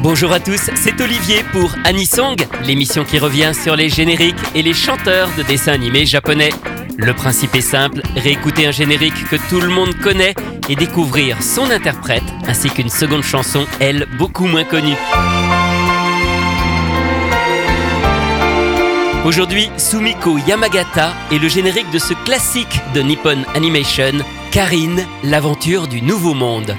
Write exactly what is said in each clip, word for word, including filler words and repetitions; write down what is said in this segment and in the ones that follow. Bonjour à tous, c'est Olivier pour Anisong, l'émission qui revient sur les génériques et les chanteurs de dessins animés japonais. Le principe est simple, réécouter un générique que tout le monde connaît et découvrir son interprète ainsi qu'une seconde chanson, elle, beaucoup moins connue. Aujourd'hui, Sumiko Yamagata est le générique de ce classique de Nippon Animation, Karine, l'aventure du Nouveau Monde.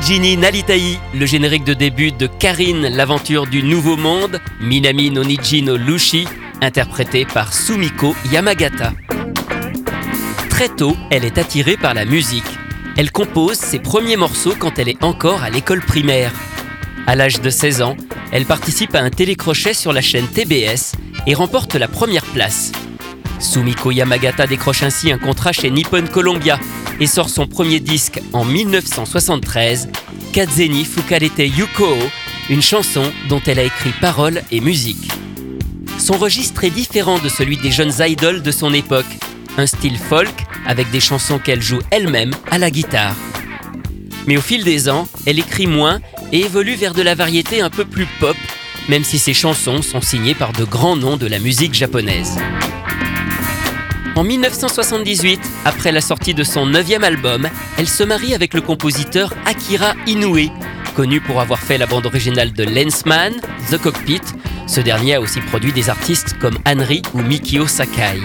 Nijini Naritai, le générique de début de Karine, l'aventure du Nouveau Monde, Minami Noniji no Lushi, interprété par Sumiko Yamagata. Très tôt, elle est attirée par la musique. Elle compose ses premiers morceaux quand elle est encore à l'école primaire. À l'âge de seize ans, elle participe à un télécrochet sur la chaîne T B S et remporte la première place. Sumiko Yamagata décroche ainsi un contrat chez Nippon Columbia et sort son premier disque en mille neuf cent soixante-treize, Katseni Fukarete Yuko, une chanson dont elle a écrit paroles et musique. Son registre est différent de celui des jeunes idoles de son époque, un style folk avec des chansons qu'elle joue elle-même à la guitare. Mais au fil des ans, elle écrit moins et évolue vers de la variété un peu plus pop, même si ses chansons sont signées par de grands noms de la musique japonaise. En mille neuf cent soixante-dix-huit, après la sortie de son neuvième album, elle se marie avec le compositeur Akira Inoue, connu pour avoir fait la bande originale de Lensman, The Cockpit. Ce dernier a aussi produit des artistes comme Henry ou Mikio Sakai.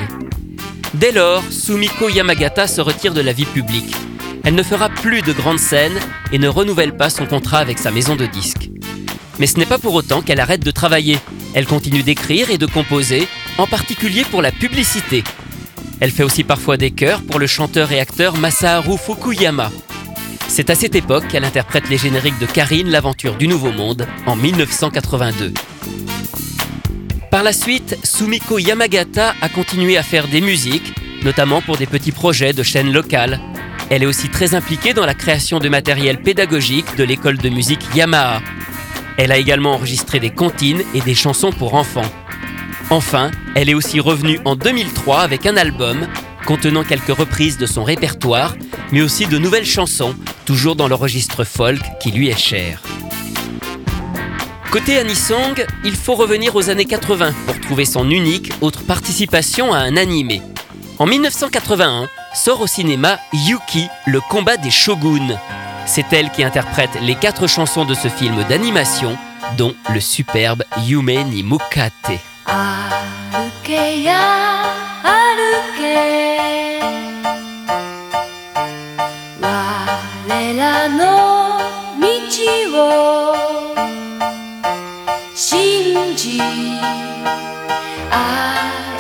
Dès lors, Sumiko Yamagata se retire de la vie publique. Elle ne fera plus de grandes scènes et ne renouvelle pas son contrat avec sa maison de disques. Mais ce n'est pas pour autant qu'elle arrête de travailler. Elle continue d'écrire et de composer, en particulier pour la publicité. Elle fait aussi parfois des chœurs pour le chanteur et acteur Masaharu Fukuyama. C'est à cette époque qu'elle interprète les génériques de Karine, l'aventure du Nouveau Monde, en mille neuf cent quatre-vingt-deux. Par la suite, Sumiko Yamagata a continué à faire des musiques, notamment pour des petits projets de chaînes locales. Elle est aussi très impliquée dans la création de matériel pédagogique de l'école de musique Yamaha. Elle a également enregistré des comptines et des chansons pour enfants. Enfin, elle est aussi revenue en deux mille trois avec un album contenant quelques reprises de son répertoire, mais aussi de nouvelles chansons, toujours dans le registre folk qui lui est cher. Côté Anisong, il faut revenir aux années quatre-vingts pour trouver son unique autre participation à un animé. En mille neuf cent quatre-vingt-un, sort au cinéma Yuki, le combat des shoguns. C'est elle qui interprète les quatre chansons de ce film d'animation, dont le superbe Yume ni Mukatte. Aruke ya, aruke, warera no michi wo shinji aretara.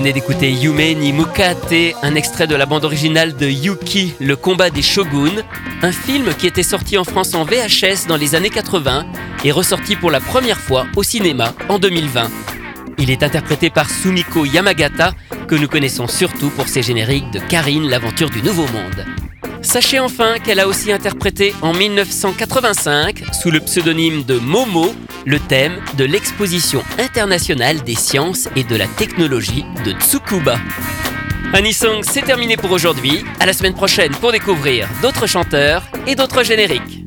venez d'écouter Yume ni Mukatte, un extrait de la bande originale de Yuki, le combat des shoguns, un film qui était sorti en France en V H S dans les années quatre-vingt et ressorti pour la première fois au cinéma en deux mille vingt. Il est interprété par Sumiko Yamagata, que nous connaissons surtout pour ses génériques de Karine, l'aventure du Nouveau Monde. Sachez enfin qu'elle a aussi interprété en mille neuf cent quatre-vingt-cinq, sous le pseudonyme de Momo, le thème de l'exposition internationale des sciences et de la technologie de Tsukuba. Anisong, c'est terminé pour aujourd'hui. À la semaine prochaine pour découvrir d'autres chanteurs et d'autres génériques.